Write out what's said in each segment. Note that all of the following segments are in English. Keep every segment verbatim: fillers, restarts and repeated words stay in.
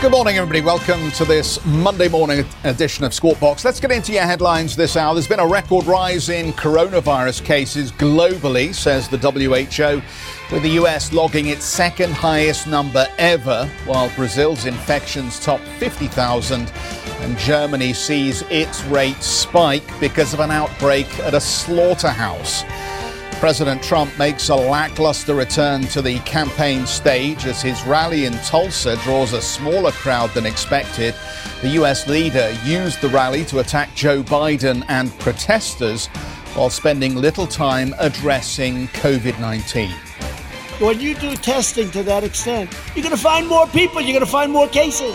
Good morning, everybody. Welcome to this Monday morning edition of Squawk Box. Let's get into your headlines this hour. There's been a record rise in coronavirus cases globally, says the W H O, with the U S logging its second highest number ever, while Brazil's infections top fifty thousand and Germany sees its rate spike because of an outbreak at a slaughterhouse. President Trump makes a lackluster return to the campaign stage as his rally in Tulsa draws a smaller crowd than expected. The U S leader used the rally to attack Joe Biden and protesters while spending little time addressing COVID nineteen. When you do testing to that extent, you're going to find more people, you're going to find more cases.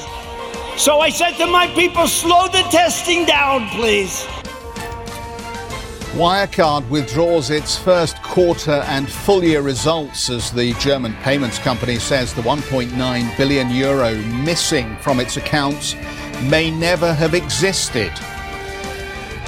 So I said to my people, slow the testing down, please. Wirecard withdraws its first quarter and full year results as the German payments company says the one point nine billion euro missing from its accounts may never have existed.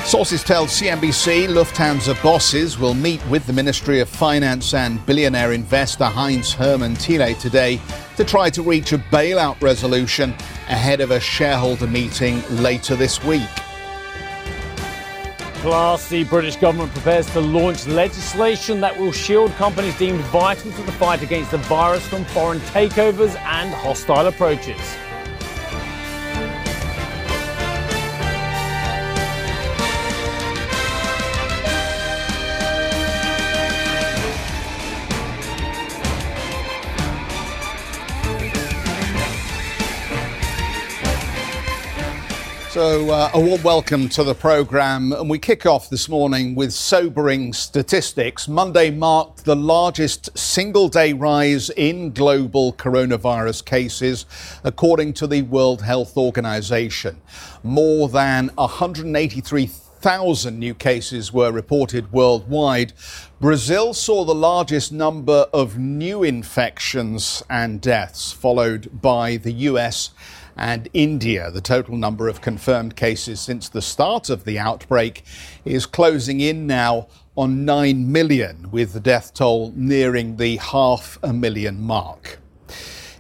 Sources tell C N B C Lufthansa bosses will meet with the Ministry of Finance and billionaire investor Heinz Hermann Thiele today to try to reach a bailout resolution ahead of a shareholder meeting later this week. Plus, the British government prepares to launch legislation that will shield companies deemed vital to the fight against the virus from foreign takeovers and hostile approaches. So uh, a warm welcome to the programme, and we kick off this morning with sobering statistics. Monday marked the largest single-day rise in global coronavirus cases, according to the World Health Organization. More than one hundred eighty-three thousand new cases were reported worldwide. Brazil saw the largest number of new infections and deaths, followed by the U S and India. The total number of confirmed cases since the start of the outbreak is closing in now on nine million, with the death toll nearing the half a million mark.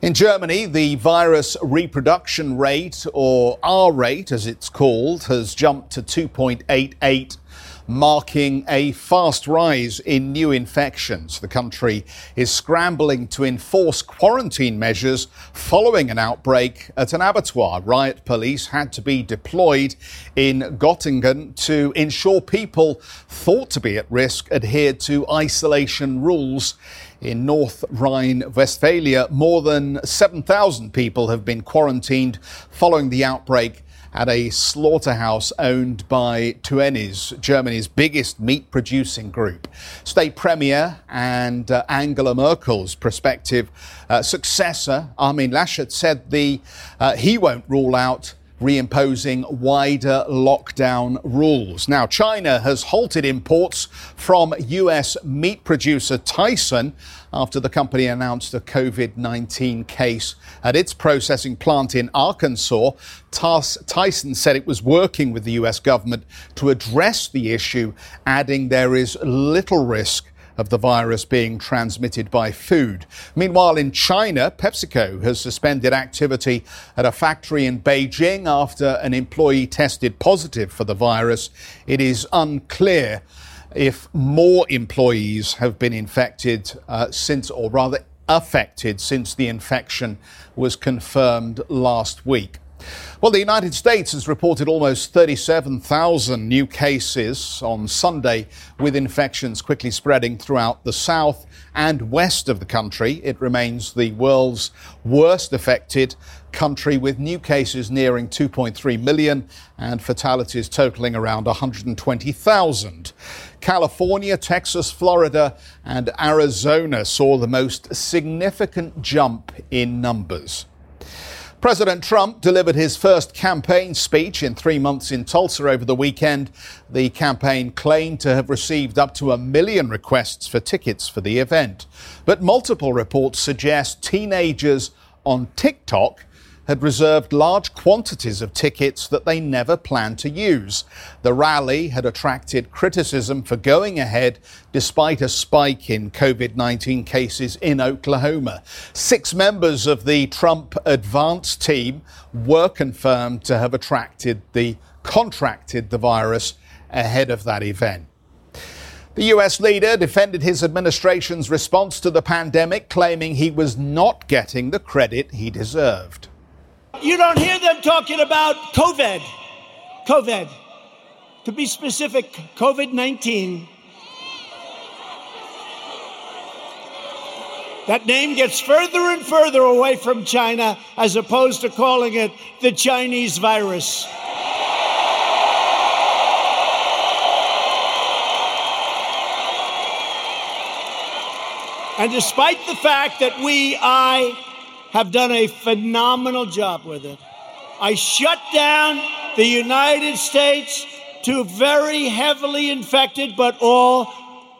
In Germany, the virus reproduction rate, or R rate as it's called, has jumped to two point eight eight, marking a fast rise in new infections. The country is scrambling to enforce quarantine measures following an outbreak at an abattoir. Riot police had to be deployed in Göttingen to ensure people thought to be at risk adhered to isolation rules. In North Rhine-Westphalia, more than seven thousand people have been quarantined following the outbreak at a slaughterhouse owned by Tönnies, Germany's biggest meat-producing group. State Premier and uh, Angela Merkel's prospective uh, successor, Armin Laschet, said the uh, he won't rule out reimposing wider lockdown rules. Now, China has halted imports from U S meat producer Tyson after the company announced a COVID nineteen case at its processing plant in Arkansas. Tyson said it was working with the U S government to address the issue, adding there is little risk of the virus being transmitted by food. Meanwhile, in China, PepsiCo has suspended activity at a factory in Beijing after an employee tested positive for the virus. It is unclear if more employees have been infected uh, since, or rather affected since the infection was confirmed last week. Well, the United States has reported almost thirty-seven thousand new cases on Sunday, with infections quickly spreading throughout the south and west of the country. It remains the world's worst affected country, with new cases nearing two point three million and fatalities totaling around one hundred twenty thousand. California, Texas, Florida and Arizona saw the most significant jump in numbers. President Trump delivered his first campaign speech in three months in Tulsa over the weekend. The campaign claimed to have received up to a million requests for tickets for the event. But multiple reports suggest teenagers on TikTok had reserved large quantities of tickets that they never planned to use. The rally had attracted criticism for going ahead despite a spike in COVID nineteen cases in Oklahoma. Six members of the Trump advance team were confirmed to have attracted the contracted the virus ahead of that event. The U S leader defended his administration's response to the pandemic, claiming he was not getting the credit he deserved. You don't hear them talking about COVID. COVID. To be specific, COVID nineteen. That name gets further and further away from China, as opposed to calling it the Chinese virus. And despite the fact that we, I, have done a phenomenal job with it. I shut down the United States to very heavily infected, but all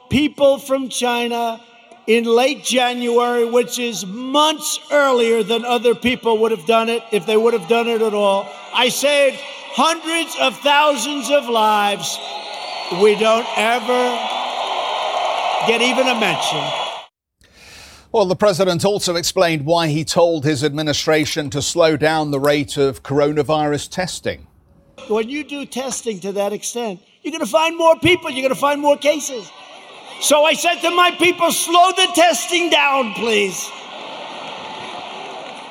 people from China in late January, which is months earlier than other people would have done it, if they would have done it at all. I saved hundreds of thousands of lives. We don't ever get even a mention. Well, the president also explained why he told his administration to slow down the rate of coronavirus testing. When you do testing to that extent, you're going to find more people, you're going to find more cases. So I said to my people, slow the testing down, please.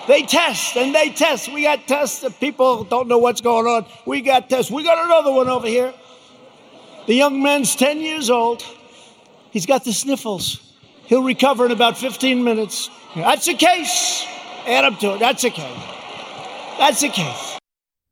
They test and they test. We got tests that people don't know what's going on. We got tests. We got another one over here. The young man's ten years old. He's got the sniffles. He'll recover in about fifteen minutes. That's a case. Add up to it. That's a case. That's a case.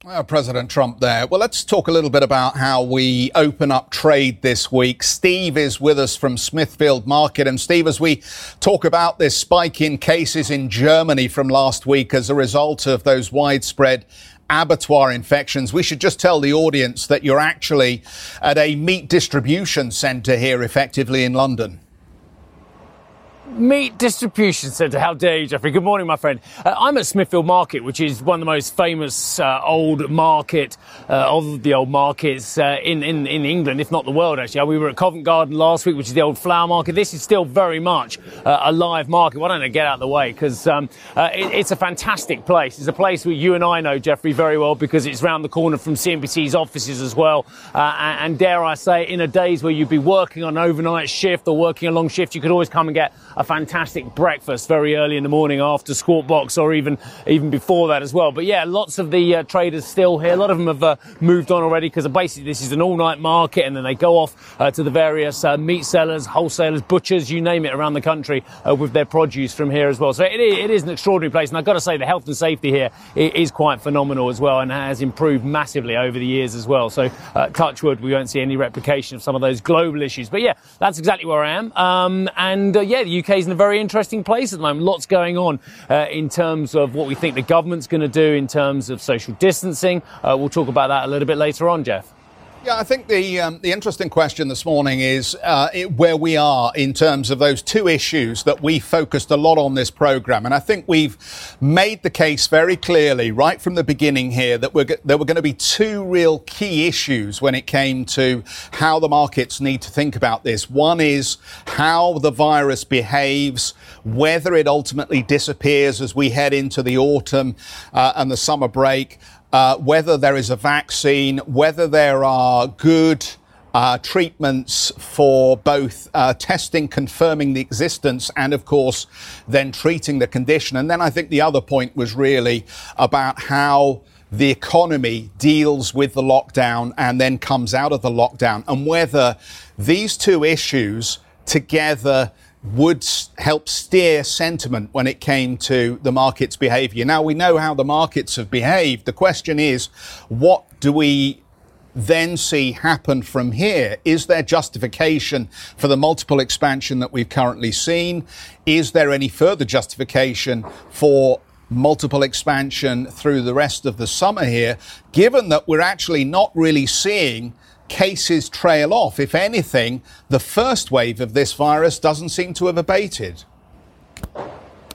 Well, President Trump there. Well, let's talk a little bit about how we open up trade this week. Steve is with us from Smithfield Market. And Steve, as we talk about this spike in cases in Germany from last week as a result of those widespread abattoir infections. We should just tell the audience that you're actually at a meat distribution centre here effectively in London. Meat distribution centre. How dare you, Jeffrey? Good morning, my friend. Uh, I'm at Smithfield Market, which is one of the most famous uh, old market uh, of the old markets uh, in, in, in England, if not the world, actually. We were at Covent Garden last week, which is the old flower market. This is still very much uh, a live market. Why don't I get out of the way? Because um, uh, it, it's a fantastic place. It's a place where you and I know, Jeffrey, very well, because it's round the corner from C N B C's offices as well. Uh, and, and dare I say, in a days where you'd be working on an overnight shift or working a long shift, you could always come and get a fantastic breakfast very early in the morning after Squawk Box, or even even before that as well. But yeah, lots of the uh, traders still here. A lot of them have uh, moved on already, because basically this is an all-night market, and then they go off uh, to the various uh, meat sellers, wholesalers, butchers, you name it, around the country uh, with their produce from here as well. So it, it is an extraordinary place, and I've got to say the health and safety here is quite phenomenal as well, and has improved massively over the years as well. So uh, touch wood, we won't see any replication of some of those global issues. But yeah, that's exactly where I am. Um, and uh, yeah, the U K is in a very interesting place at the moment. Lots going on uh, in terms of what we think the government's going to do in terms of social distancing. Uh, we'll talk about that a little bit later on, Jeff. Yeah, I think the um, the interesting question this morning is uh, it, where we are in terms of those two issues that we focused a lot on this programme. And I think we've made the case very clearly right from the beginning here that we're go- there were going to be two real key issues when it came to how the markets need to think about this. One is how the virus behaves, whether it ultimately disappears as we head into the autumn uh, and the summer break. Uh, whether there is a vaccine, whether there are good uh, treatments for both uh, testing, confirming the existence, and of course, then treating the condition. And then I think the other point was really about how the economy deals with the lockdown and then comes out of the lockdown, and whether these two issues together would help steer sentiment when it came to the market's behaviour. Now, we know how the markets have behaved. The question is, what do we then see happen from here? Is there justification for the multiple expansion that we've currently seen? Is there any further justification for multiple expansion through the rest of the summer here, given that we're actually not really seeing cases trail off? If anything, the first wave of this virus doesn't seem to have abated.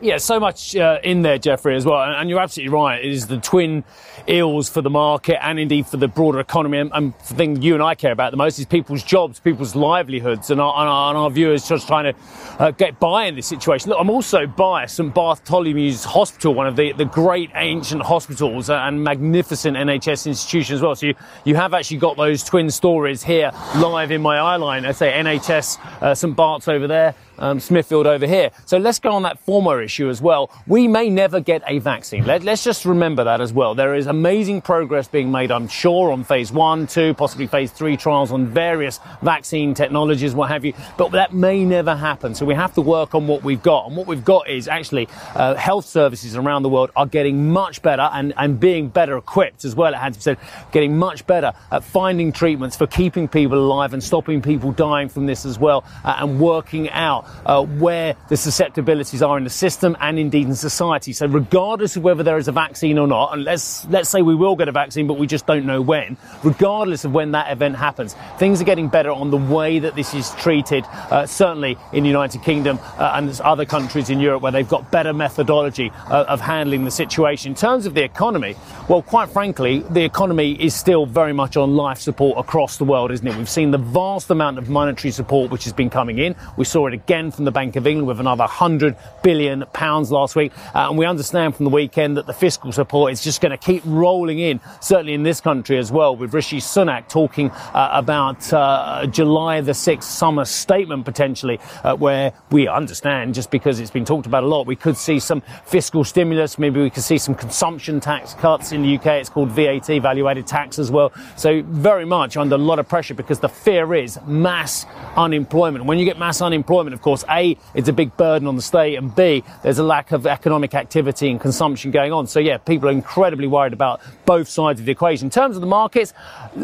yeah, so much uh, in there, Jeffrey, as well. And, and you're absolutely right. It is the twin ills for the market and indeed for the broader economy. And, and the thing you and I care about the most is people's jobs, people's livelihoods. And our, and our, and our viewers just trying to uh, get by in this situation. Look, I'm also by Saint Bartholomew's Hospital, one of the, the great ancient hospitals and magnificent N H S institution as well. So you, you have actually got those twin stories here live in my eye line. I say N H S, uh, Saint Bart's over there, um, Smithfield over here. So let's go on that Formo issue as well. We may never get a vaccine. Let, let's just remember that as well. There is amazing progress being made, I'm sure, on phase one, two, possibly phase three trials on various vaccine technologies, what have you. But that may never happen. So we have to work on what we've got. And what we've got is actually uh, health services around the world are getting much better and, and being better equipped as well. It had to be said, getting much better at finding treatments for keeping people alive and stopping people dying from this as well, uh, and working out uh, where the susceptibilities are in the system and indeed in society. So regardless of whether there is a vaccine or not, and let's let's say we will get a vaccine, but we just don't know when, regardless of when that event happens, things are getting better on the way that this is treated, uh, certainly in the United Kingdom uh, and other countries in Europe where they've got better methodology uh, of handling the situation. In terms of the economy, well, quite frankly, the economy is still very much on life support across the world, isn't it? We've seen the vast amount of monetary support which has been coming in. We saw it again from the Bank of England with another one hundred billion pounds last week. Uh, and we understand from the weekend that the fiscal support is just going to keep rolling in, certainly in this country as well, with Rishi Sunak talking uh, about uh, July the sixth summer statement, potentially, uh, where we understand, just because it's been talked about a lot, we could see some fiscal stimulus. Maybe we could see some consumption tax cuts in the U K. It's called V A T, value-added tax as well. So very much under a lot of pressure because the fear is mass unemployment. When you get mass unemployment, of course, A, it's a big burden on the state, and B, there's a lack of economic activity and consumption going on. So, yeah, people are incredibly worried about both sides of the equation. In terms of the markets,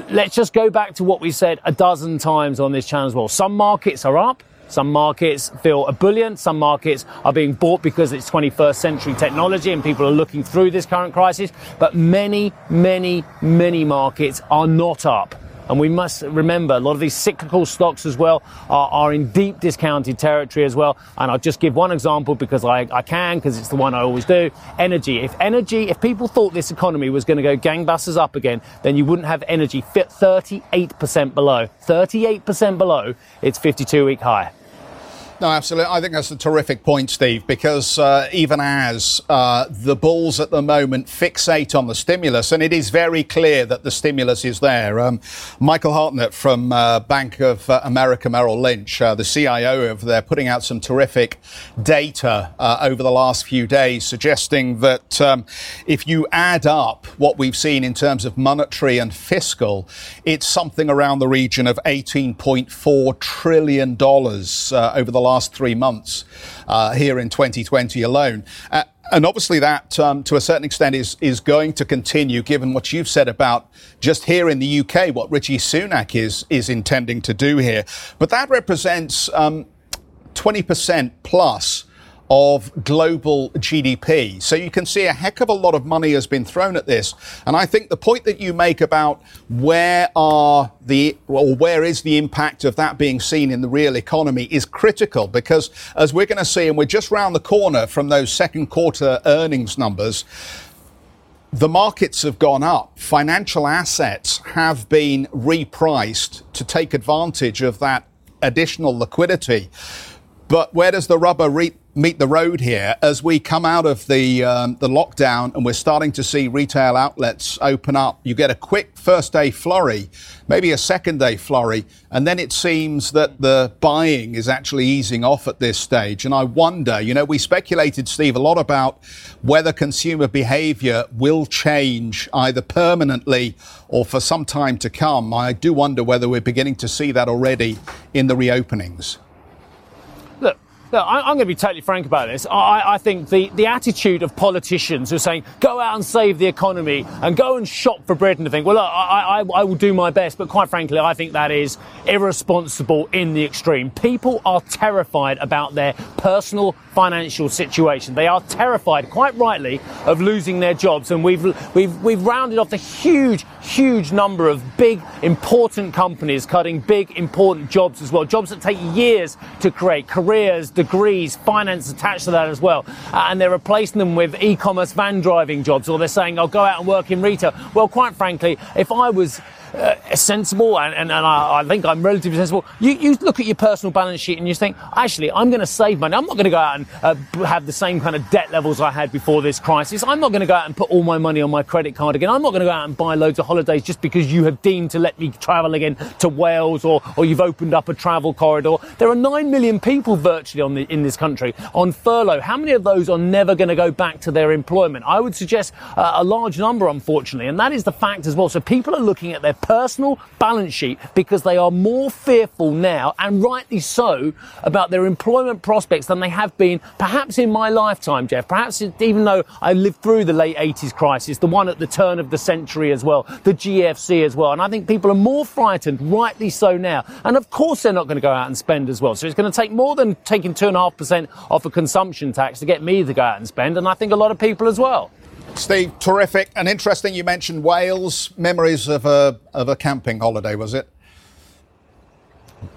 let's just go back to what we said a dozen times on this channel as well. Some markets are up. Some markets feel ebullient. Some markets are being bought because it's twenty-first century technology and people are looking through this current crisis. But many, many, many markets are not up. And we must remember a lot of these cyclical stocks as well are, are in deep discounted territory as well. And I'll just give one example because I, I can, because it's the one I always do. Energy. If energy, if people thought this economy was going to go gangbusters up again, then you wouldn't have energy fit thirty-eight percent below. thirty-eight percent below its fifty-two week high. No, absolutely. I think that's a terrific point, Steve, because uh, even as uh, the bulls at the moment fixate on the stimulus, and it is very clear that the stimulus is there. Um, Michael Hartnett from uh, Bank of uh, America Merrill Lynch, uh, the C I O over there, putting out some terrific data uh, over the last few days, suggesting that um, if you add up what we've seen in terms of monetary and fiscal, it's something around the region of eighteen point four trillion dollars uh, over the last last three months uh, here in twenty twenty alone. Uh, and obviously that, um, to a certain extent, is is going to continue, given what you've said about just here in the U K, what Rishi Sunak is, is intending to do here. But that represents um, twenty percent plus of global G D P. So you can see a heck of a lot of money has been thrown at this. And I think the point that you make about where are the, or where is the impact of that being seen in the real economy is critical, because as we're going to see, and we're just round the corner from those second quarter earnings numbers, the markets have gone up. Financial assets have been repriced to take advantage of that additional liquidity. But where does the rubber re- meet the road here as we come out of the um, the lockdown and we're starting to see retail outlets open up? You get a quick first day flurry, maybe a second day flurry, and then it seems that the buying is actually easing off at this stage. And I wonder, you know, we speculated, Steve, a lot about whether consumer behaviour will change either permanently or for some time to come. I do wonder whether we're beginning to see that already in the reopenings. Look, I'm going to be totally frank about this. I, I think the, the attitude of politicians who are saying, go out and save the economy and go and shop for bread, and to think, well, look, I, I, I will do my best. But quite frankly, I think that is irresponsible in the extreme. People are terrified about their personal financial situation. They are terrified, quite rightly, of losing their jobs. And we've we've we've rounded off the huge, huge number of big, important companies cutting big, important jobs as well. Jobs that take years to create, careers, degrees, finance attached to that as well. Uh, and they're replacing them with e-commerce van driving jobs, or they're saying, I'll go out and work in retail. Well, quite frankly, if I was Uh, sensible, and, and, and I, I think I'm relatively sensible, you, you look at your personal balance sheet and you think, actually, I'm going to save money. I'm not going to go out and uh, have the same kind of debt levels I had before this crisis. I'm not going to go out and put all my money on my credit card again. I'm not going to go out and buy loads of holidays just because you have deemed to let me travel again to Wales, or, or you've opened up a travel corridor. There are nine million people virtually on the, in this country on furlough. How many of those are never going to go back to their employment? I would suggest uh, a large number, unfortunately, and that is the fact as well. So people are looking at their personal balance sheet because they are more fearful now, and rightly so, about their employment prospects than they have been perhaps in my lifetime, Jeff. Perhaps even though I lived through the late eighties crisis, the one at the turn of the century as well, the G F C as well. And I think people are more frightened, rightly so now. And of course they're not going to go out and spend as well. So it's going to take more than taking two and a half percent off a consumption tax to get me to go out and spend. And I think a lot of people as well. Steve, terrific and interesting. You mentioned Wales. Memories of a of a camping holiday, was it?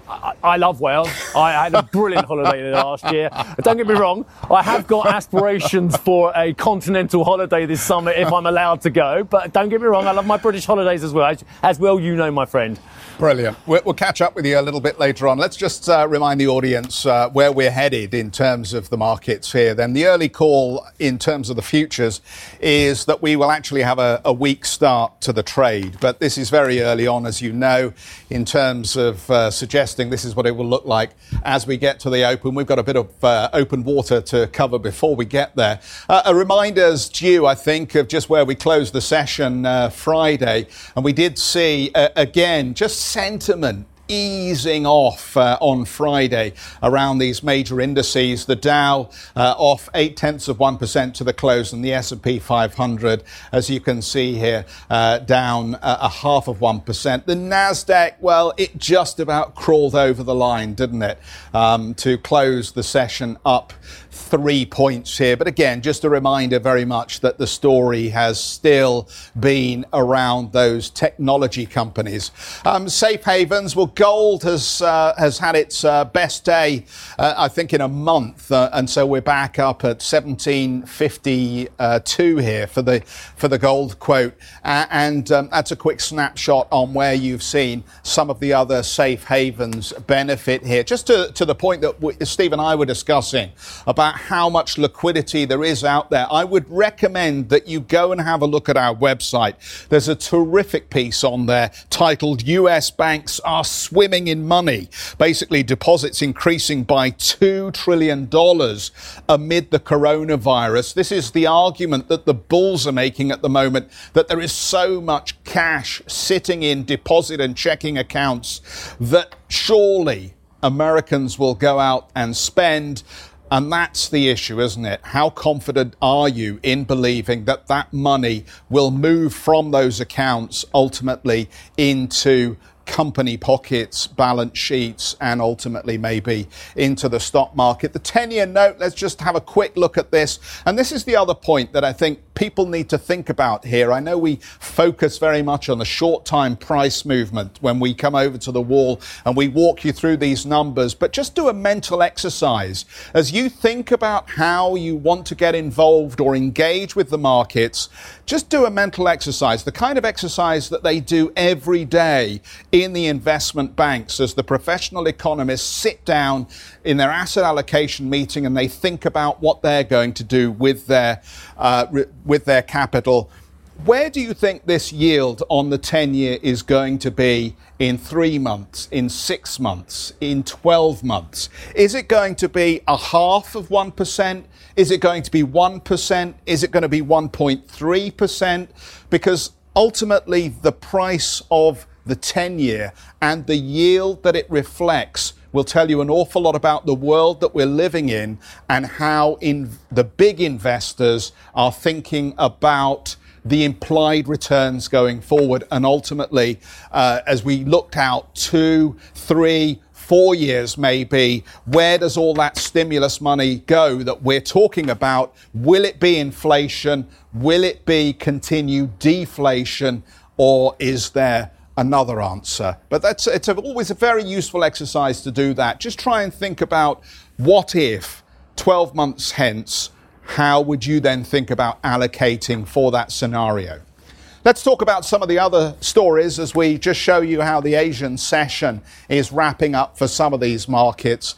I, I love Wales. I had a brilliant holiday last year. Don't get me wrong, I have got aspirations for a continental holiday this summer if I'm allowed to go. But don't get me wrong, I love my British holidays as well. As, as well, you know, my friend. Brilliant. We'll, we'll catch up with you a little bit later on. Let's just uh, remind the audience uh, where we're headed in terms of the markets here. Then the early call in terms of the futures is that we will actually have a, a weak start to the trade. But this is very early on, as you know, in terms of uh, suggesting this is what it will look like as we get to the open. We've got a bit of uh, open water to cover before we get there. Uh, a reminder's due, I think, of just where we closed the session uh, Friday. And we did see, uh, again, just sentiment easing off uh, on Friday around these major indices. The Dow uh, off eight tenths of one percent to the close, and the S and P five hundred, as you can see here, uh, down uh, a half of one percent. The Nasdaq, well, it just about crawled over the line, didn't it, um, to close the session up three points here. But again, just a reminder very much that the story has still been around those technology companies. Um, safe havens, well, gold has uh, has had its uh, best day, uh, I think, in a month. Uh, and so we're back up at seventeen fifty-two here for the for the gold quote. Uh, and um, that's a quick snapshot on where you've seen some of the other safe havens benefit here. Just to, to the point that w- Steve and I were discussing about how much liquidity there is out there. I would recommend that you go and have a look at our website. There's a terrific piece on there titled U S Banks Are Swimming in Money. Basically, deposits increasing by two trillion dollars amid the coronavirus. This is the argument that the bulls are making at the moment, that there is so much cash sitting in deposit and checking accounts that surely Americans will go out and spend. And that's the issue, isn't it? How confident are you in believing that that money will move from those accounts ultimately into company pockets, balance sheets, and ultimately maybe into the stock market? The ten-year note, let's just have a quick look at this. And this is the other point that I think people need to think about here. I know we focus very much on the short-time price movement when we come over to the wall and we walk you through these numbers, but just do a mental exercise. As you think about how you want to get involved or engage with the markets, just do a mental exercise, the kind of exercise that they do every day in the investment banks as the professional economists sit down in their asset allocation meeting and they think about what they're going to do with their uh, re- with their capital. Where do you think this yield on the ten-year is going to be in three months, in six months, in twelve months? Is it going to be a half of one percent? Is it going to be one percent? Is it going to be one point three percent? Because ultimately the price of the ten-year and the yield that it reflects will tell you an awful lot about the world that we're living in and how in the big investors are thinking about the implied returns going forward. And ultimately, uh, as we looked out two, three, four years maybe, where does all that stimulus money go that we're talking about? Will it be inflation? Will it be continued deflation? Or is there another answer? But that's it's always a very useful exercise to do that. Just try and think about What if twelve months hence, how would you then think about allocating for that scenario? Let's talk about some of the other stories as we just show you how the Asian session is wrapping up for some of these markets.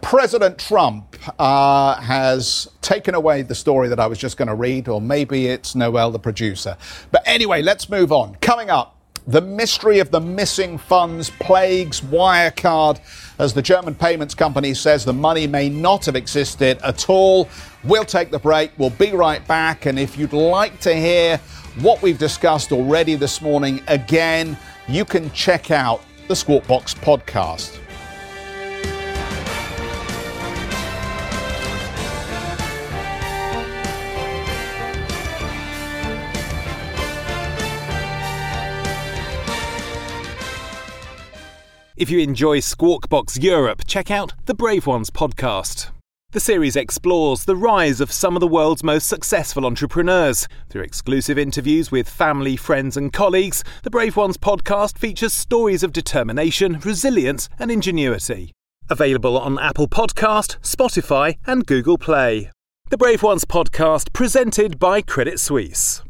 President Trump uh, has taken away the story that I was just going to read, or maybe it's Noel, the producer. But anyway, let's move on. Coming up, the mystery of the missing funds plagues Wirecard, as the German payments company says the money may not have existed at all. We'll take the break. We'll be right back. And if you'd like to hear what we've discussed already this morning again, you can check out the Squawk Box podcast. If you enjoy Squawk Box Europe, check out the Brave Ones podcast. The series explores the rise of some of the world's most successful entrepreneurs. Through exclusive interviews with family, friends and colleagues, the Brave Ones podcast features stories of determination, resilience and ingenuity. Available on Apple Podcast, Spotify and Google Play. The Brave Ones podcast, presented by Credit Suisse.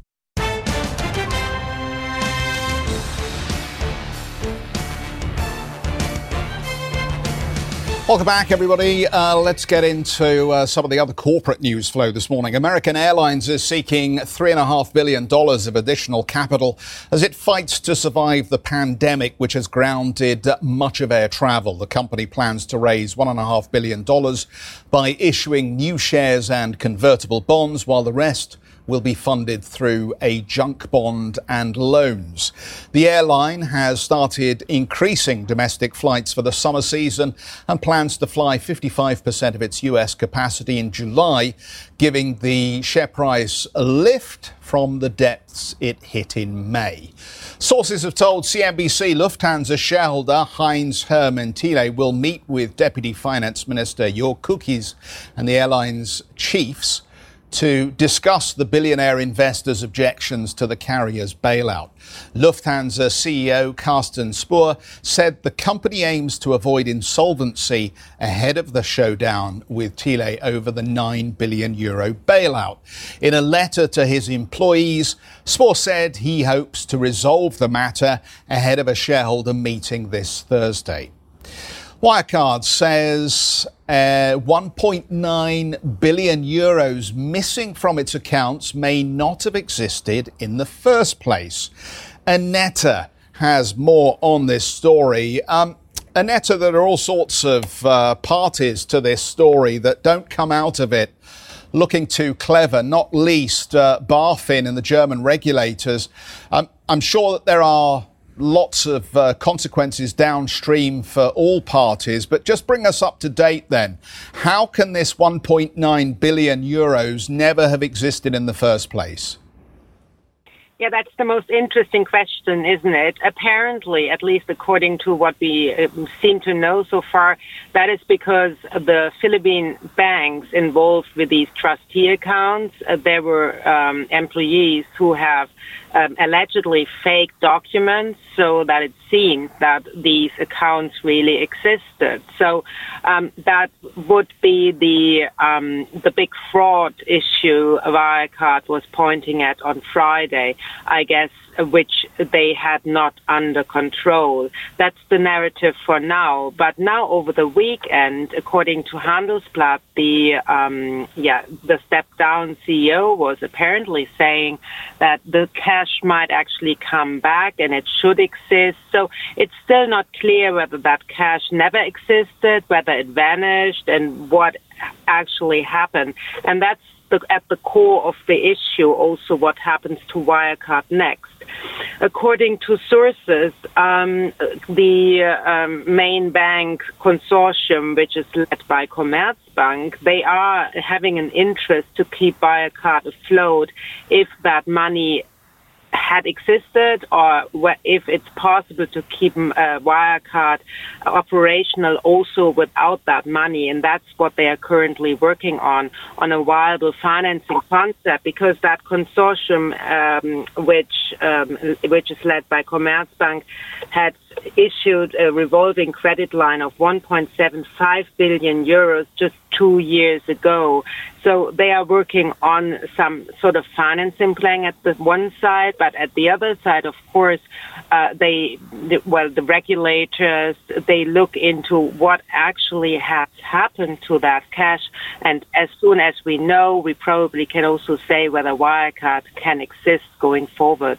Welcome back, everybody. Uh, let's get into uh, some of the other corporate news flow this morning. American Airlines is seeking three point five billion dollars of additional capital as it fights to survive the pandemic, which has grounded much of air travel. The company plans to raise one point five billion dollars by issuing new shares and convertible bonds, while the rest will be funded through a junk bond and loans. The airline has started increasing domestic flights for the summer season and plans to fly fifty-five percent of its U S capacity in July, giving the share price a lift from the depths it hit in May. Sources have told C N B C Lufthansa shareholder Heinz Hermann Thiele will meet with Deputy Finance Minister Jörg Kukiz and the airline's chiefs to discuss the billionaire investor's objections to the carrier's bailout. Lufthansa C E O Carsten Spohr said the company aims to avoid insolvency ahead of the showdown with Thiele over the nine billion euro bailout. In a letter to his employees, Spohr said he hopes to resolve the matter ahead of a shareholder meeting this Thursday. Wirecard says uh, one point nine billion euros missing from its accounts may not have existed in the first place. Aneta has more on this story. Um, Aneta, there are all sorts of uh, parties to this story that don't come out of it looking too clever, not least uh, BaFin and the German regulators. Um, I'm sure that there are lots of uh, consequences downstream for all parties, but just bring us up to date then. How can this one point nine billion euros never have existed in the first place? Yeah, that's the most interesting question, isn't it? Apparently, at least according to what we um, seem to know so far, that is because the Philippine banks involved with these trustee accounts, uh, there were um, employees who have um, allegedly faked documents so that it seemed that these accounts really existed. So um, that would be the um, the big fraud issue Wirecard was pointing at on Friday, I guess, which they had not under control. That's the narrative for now. But now over the weekend, according to Handelsblatt, the um, yeah the step-down C E O was apparently saying that the cash might actually come back and it should exist. So it's still not clear whether that cash never existed, whether it vanished, and what actually happened. And that's the, at the core of the issue, also what happens to Wirecard next. According to sources, um, the um, main bank consortium, which is led by Commerzbank, they are having an interest to keep Wirecard afloat if that money had existed, or if it's possible to keep uh, Wirecard operational also without that money. And that's what they are currently working on, on a viable financing concept, because that consortium, um, which um, which is led by Commerzbank, had issued a revolving credit line of one point seven five billion euros just two years ago. So they are working on some sort of financing plan at the one side, but at the other side, of course, uh, they, the, well, the regulators, they look into what actually has happened to that cash. And as soon as we know, we probably can also say whether Wirecard can exist going forward.